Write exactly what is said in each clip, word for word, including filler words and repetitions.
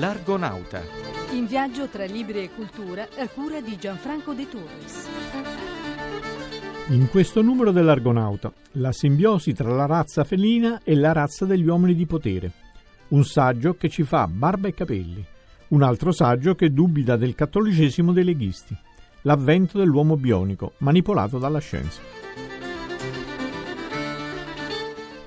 L'Argonauta. In viaggio tra libri e cultura a cura di Gianfranco De Torres. In questo numero dell'Argonauta, la simbiosi tra la razza felina e la razza degli uomini di potere. Un saggio che ci fa barba e capelli. Un altro saggio che dubita del cattolicesimo dei leghisti. L'avvento dell'uomo bionico, manipolato dalla scienza.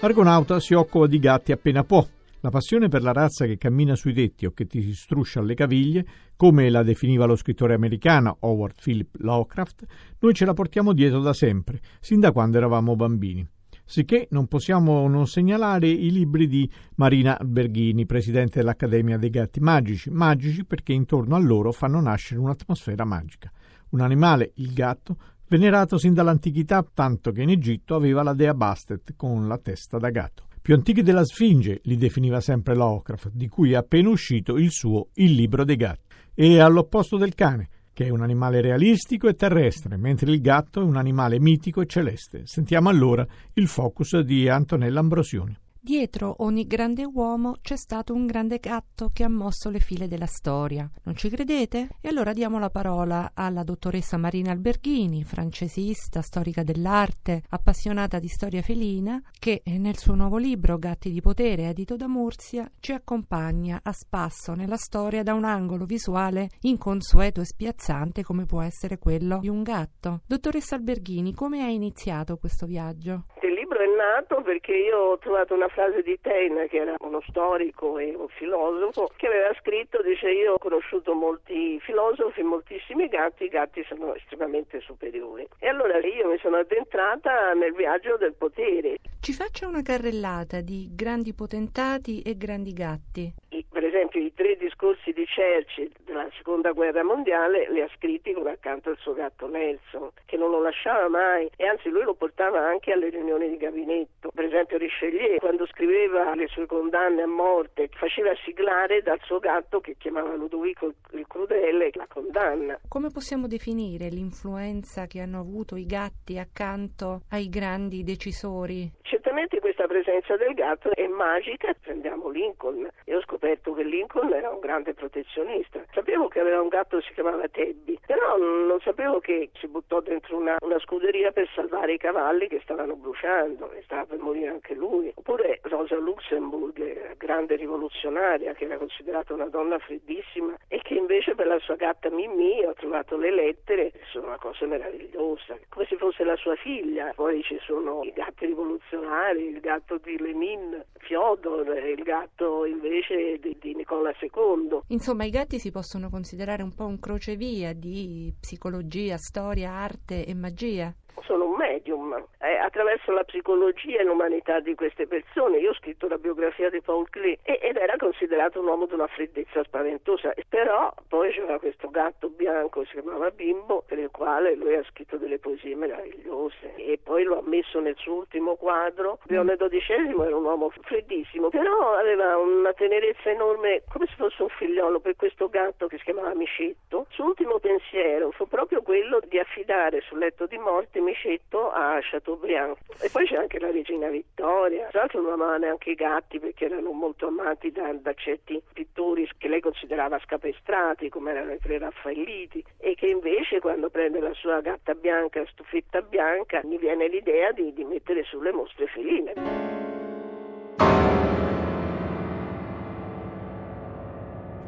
L'Argonauta si occupa di gatti appena può. La passione per la razza che cammina sui tetti o che ti struscia alle caviglie, come la definiva lo scrittore americano Howard Philip Lovecraft, noi ce la portiamo dietro da sempre, sin da quando eravamo bambini. Sicché non possiamo non segnalare i libri di Marina Berghini, presidente dell'Accademia dei Gatti Magici, magici perché intorno a loro fanno nascere un'atmosfera magica. Un animale, il gatto, venerato sin dall'antichità, tanto che in Egitto aveva la dea Bastet con la testa da gatto. Più antichi della Sfinge, li definiva sempre Lovecraft, di cui è appena uscito il suo Il libro dei gatti. E all'opposto del cane, che è un animale realistico e terrestre, mentre il gatto è un animale mitico e celeste. Sentiamo allora il focus di Antonella Ambrosioni. Dietro ogni grande uomo c'è stato un grande gatto che ha mosso le file della storia. Non ci credete? E allora diamo la parola alla dottoressa Marina Berghini, francesista, storica dell'arte, appassionata di storia felina, che nel suo nuovo libro Gatti di potere, edito da Mursia, ci accompagna a spasso nella storia da un angolo visuale inconsueto e spiazzante come può essere quello di un gatto. Dottoressa Berghini, come è iniziato questo viaggio? È nato perché io ho trovato una frase di Taine, che era uno storico e un filosofo, che aveva scritto, dice: io ho conosciuto molti filosofi, moltissimi gatti, i gatti sono estremamente superiori. E allora io mi sono addentrata nel viaggio del potere. Ci faccia una carrellata di grandi potentati e grandi gatti. I, per esempio i tre discorsi di Churchill della seconda guerra mondiale li ha scritti con accanto al suo gatto Nelson, che non lo lasciava mai, e anzi lui lo portava anche alle riunioni di gabinetto. Per esempio Richelieu, quando scriveva le sue condanne a morte, faceva siglare dal suo gatto, che chiamava Ludovico il Crudele, la condanna. Come possiamo definire l'influenza che hanno avuto i gatti accanto ai grandi decisori? Certamente questa presenza del gatto è magica. Prendiamo Lincoln. Io ho scoperto che Lincoln era un grande protezionista. Sapevo che aveva un gatto che si chiamava Teddy, però non sapevo che si buttò dentro una, una scuderia per salvare i cavalli che stavano bruciando e stava per morire anche lui. Oppure Rosa Luxemburg, grande rivoluzionaria, che era considerata una donna freddissima e che invece per la sua gatta Mimì ho trovato le lettere, sono una cosa meravigliosa, come se fosse la sua figlia. Poi ci sono i gatti rivoluzionari, il gatto di Lemin, Fiodor, il gatto invece di, di Nicola secondo. Insomma, i gatti si possono considerare un po' un crocevia di psicologia, storia, arte e magia. Sono un medium, eh, attraverso la psicologia e l'umanità di queste persone. Io ho scritto la biografia di Paul Klee e, ed era considerato un uomo di una freddezza spaventosa, però poi c'era questo gatto bianco, si chiamava Bimbo, per il quale lui ha scritto delle poesie meravigliose e poi lo ha messo nel suo ultimo quadro. Leone dodicesimo era un uomo freddissimo, però aveva una tenerezza enorme, come se fosse un figliolo, per questo gatto che si chiamava Micetto. Il suo ultimo pensiero fu proprio quello di affidare sul letto di morte Micetto a Chateaubriand. E poi c'è anche la regina Vittoria. Tra l'altro non amava neanche i gatti perché erano molto amati da, da certi pittori che lei considerava scapestrati, come erano i tre Raffaelliti, e che invece quando prende la sua gatta bianca, stufetta bianca, gli viene l'idea di, di mettere sulle mostre feline.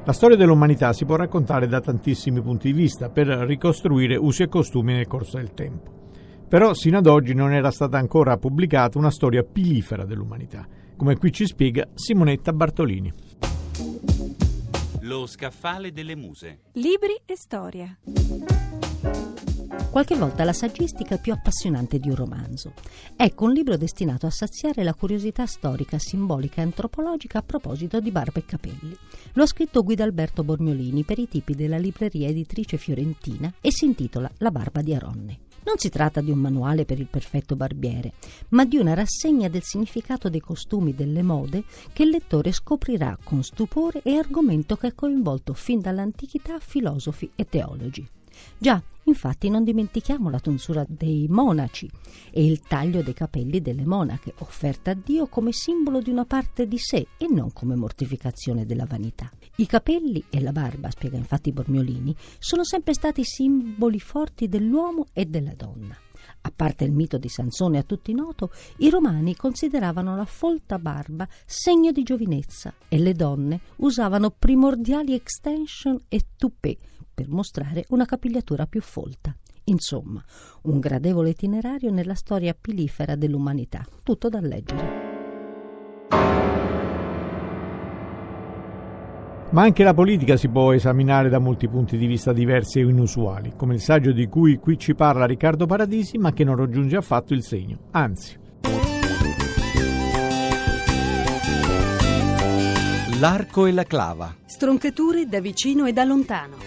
La storia dell'umanità si può raccontare da tantissimi punti di vista per ricostruire usi e costumi nel corso del tempo. Però sino ad oggi non era stata ancora pubblicata una storia pilifera dell'umanità, come qui ci spiega Simonetta Bartolini. Lo scaffale delle muse. Libri e storia. Qualche volta la saggistica è più appassionante di un romanzo. Ecco un libro destinato a saziare la curiosità storica, simbolica e antropologica a proposito di barba e capelli. Lo ha scritto Guido Alberto Bormiolini per i tipi della libreria editrice fiorentina e si intitola La Barba di Aronne. Non si tratta di un manuale per il perfetto barbiere, ma di una rassegna del significato dei costumi, delle mode, che il lettore scoprirà con stupore e argomento che ha coinvolto fin dall'antichità filosofi e teologi. Già, infatti, non dimentichiamo la tonsura dei monaci e il taglio dei capelli delle monache, offerta a Dio come simbolo di una parte di sé e non come mortificazione della vanità. I capelli e la barba, spiega infatti Bormiolini, sono sempre stati simboli forti dell'uomo e della donna. A parte il mito di Sansone a tutti noto, i romani consideravano la folta barba segno di giovinezza e le donne usavano primordiali extension e toupé per mostrare una capigliatura più folta. Insomma, un gradevole itinerario nella storia pilifera dell'umanità, tutto da leggere. Ma anche la politica si può esaminare da molti punti di vista diversi e inusuali, come il saggio di cui qui ci parla Riccardo Paradisi, ma che non raggiunge affatto il segno, anzi. L'arco e la clava. Stroncature da vicino e da lontano.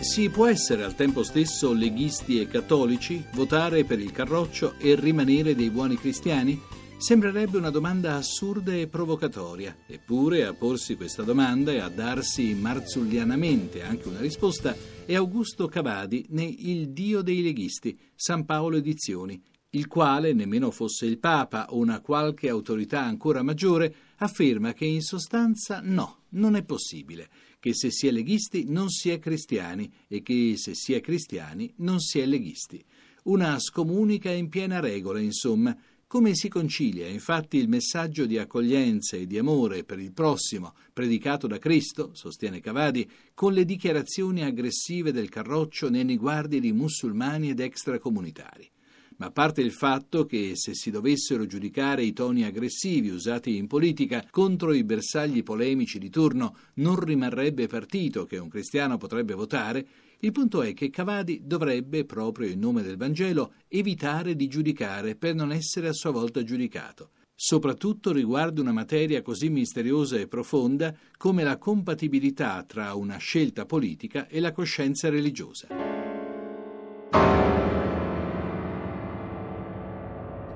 Si può essere al tempo stesso leghisti e cattolici, votare per il Carroccio e rimanere dei buoni cristiani? Sembrerebbe una domanda assurda e provocatoria, eppure a porsi questa domanda e a darsi marzullianamente anche una risposta è Augusto Cavadi ne Il Dio dei Leghisti, San Paolo Edizioni, il quale, nemmeno fosse il Papa o una qualche autorità ancora maggiore, afferma che in sostanza no, non è possibile, che se si è leghisti non si è cristiani e che se si è cristiani non si è leghisti. Una scomunica in piena regola, insomma. Come si concilia infatti il messaggio di accoglienza e di amore per il prossimo predicato da Cristo, sostiene Cavadi, con le dichiarazioni aggressive del Carroccio nei riguardi di musulmani ed extracomunitari? Ma a parte il fatto che se si dovessero giudicare i toni aggressivi usati in politica contro i bersagli polemici di turno, non rimarrebbe partito che un cristiano potrebbe votare, il punto è che Cavadi dovrebbe, proprio in nome del Vangelo, evitare di giudicare per non essere a sua volta giudicato, soprattutto riguardo una materia così misteriosa e profonda come la compatibilità tra una scelta politica e la coscienza religiosa.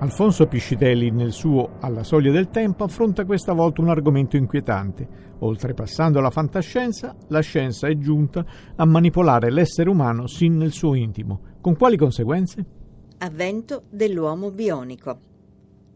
Alfonso Piscitelli, nel suo Alla soglia del tempo, affronta questa volta un argomento inquietante. Oltrepassando la fantascienza, la scienza è giunta a manipolare l'essere umano sin nel suo intimo. Con quali conseguenze? Avvento dell'uomo bionico.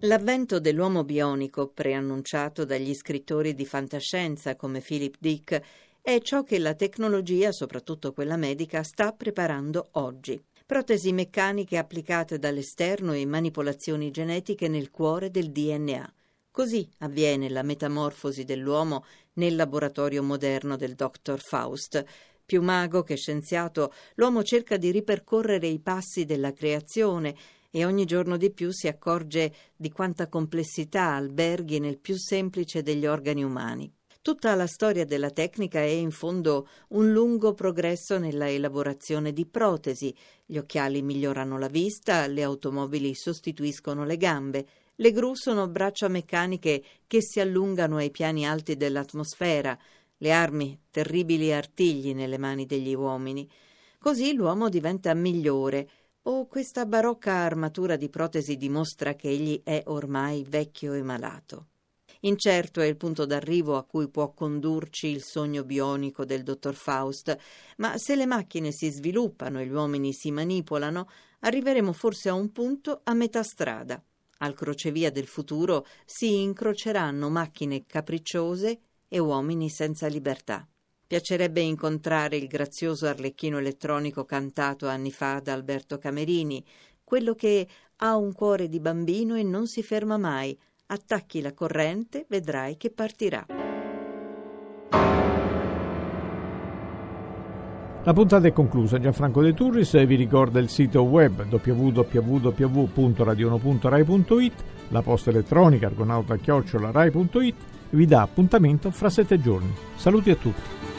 L'avvento dell'uomo bionico, preannunciato dagli scrittori di fantascienza come Philip Dick, è ciò che la tecnologia, soprattutto quella medica, sta preparando oggi. Protesi meccaniche applicate dall'esterno e manipolazioni genetiche nel cuore del D N A. Così avviene la metamorfosi dell'uomo nel laboratorio moderno del dottor Faust. Più mago che scienziato, l'uomo cerca di ripercorrere i passi della creazione e ogni giorno di più si accorge di quanta complessità alberghi nel più semplice degli organi umani. Tutta la storia della tecnica è in fondo un lungo progresso nella elaborazione di protesi. Gli occhiali migliorano la vista, le automobili sostituiscono le gambe. Le gru sono braccia meccaniche che si allungano ai piani alti dell'atmosfera, le armi, terribili artigli nelle mani degli uomini. Così l'uomo diventa migliore, o questa barocca armatura di protesi dimostra che egli è ormai vecchio e malato. Incerto è il punto d'arrivo a cui può condurci il sogno bionico del dottor Faust, ma se le macchine si sviluppano e gli uomini si manipolano, arriveremo forse a un punto a metà strada. Al crocevia del futuro si incroceranno macchine capricciose e uomini senza libertà. Piacerebbe incontrare il grazioso arlecchino elettronico cantato anni fa da Alberto Camerini, quello che ha un cuore di bambino e non si ferma mai. Attacchi la corrente, vedrai che partirà. La puntata è conclusa. Gianfranco De Torres vi ricorda il sito web w w w punto radio uno punto rai punto it, la posta elettronica argonauta chiocciola rai punto it, vi dà appuntamento fra sette giorni. Saluti a tutti.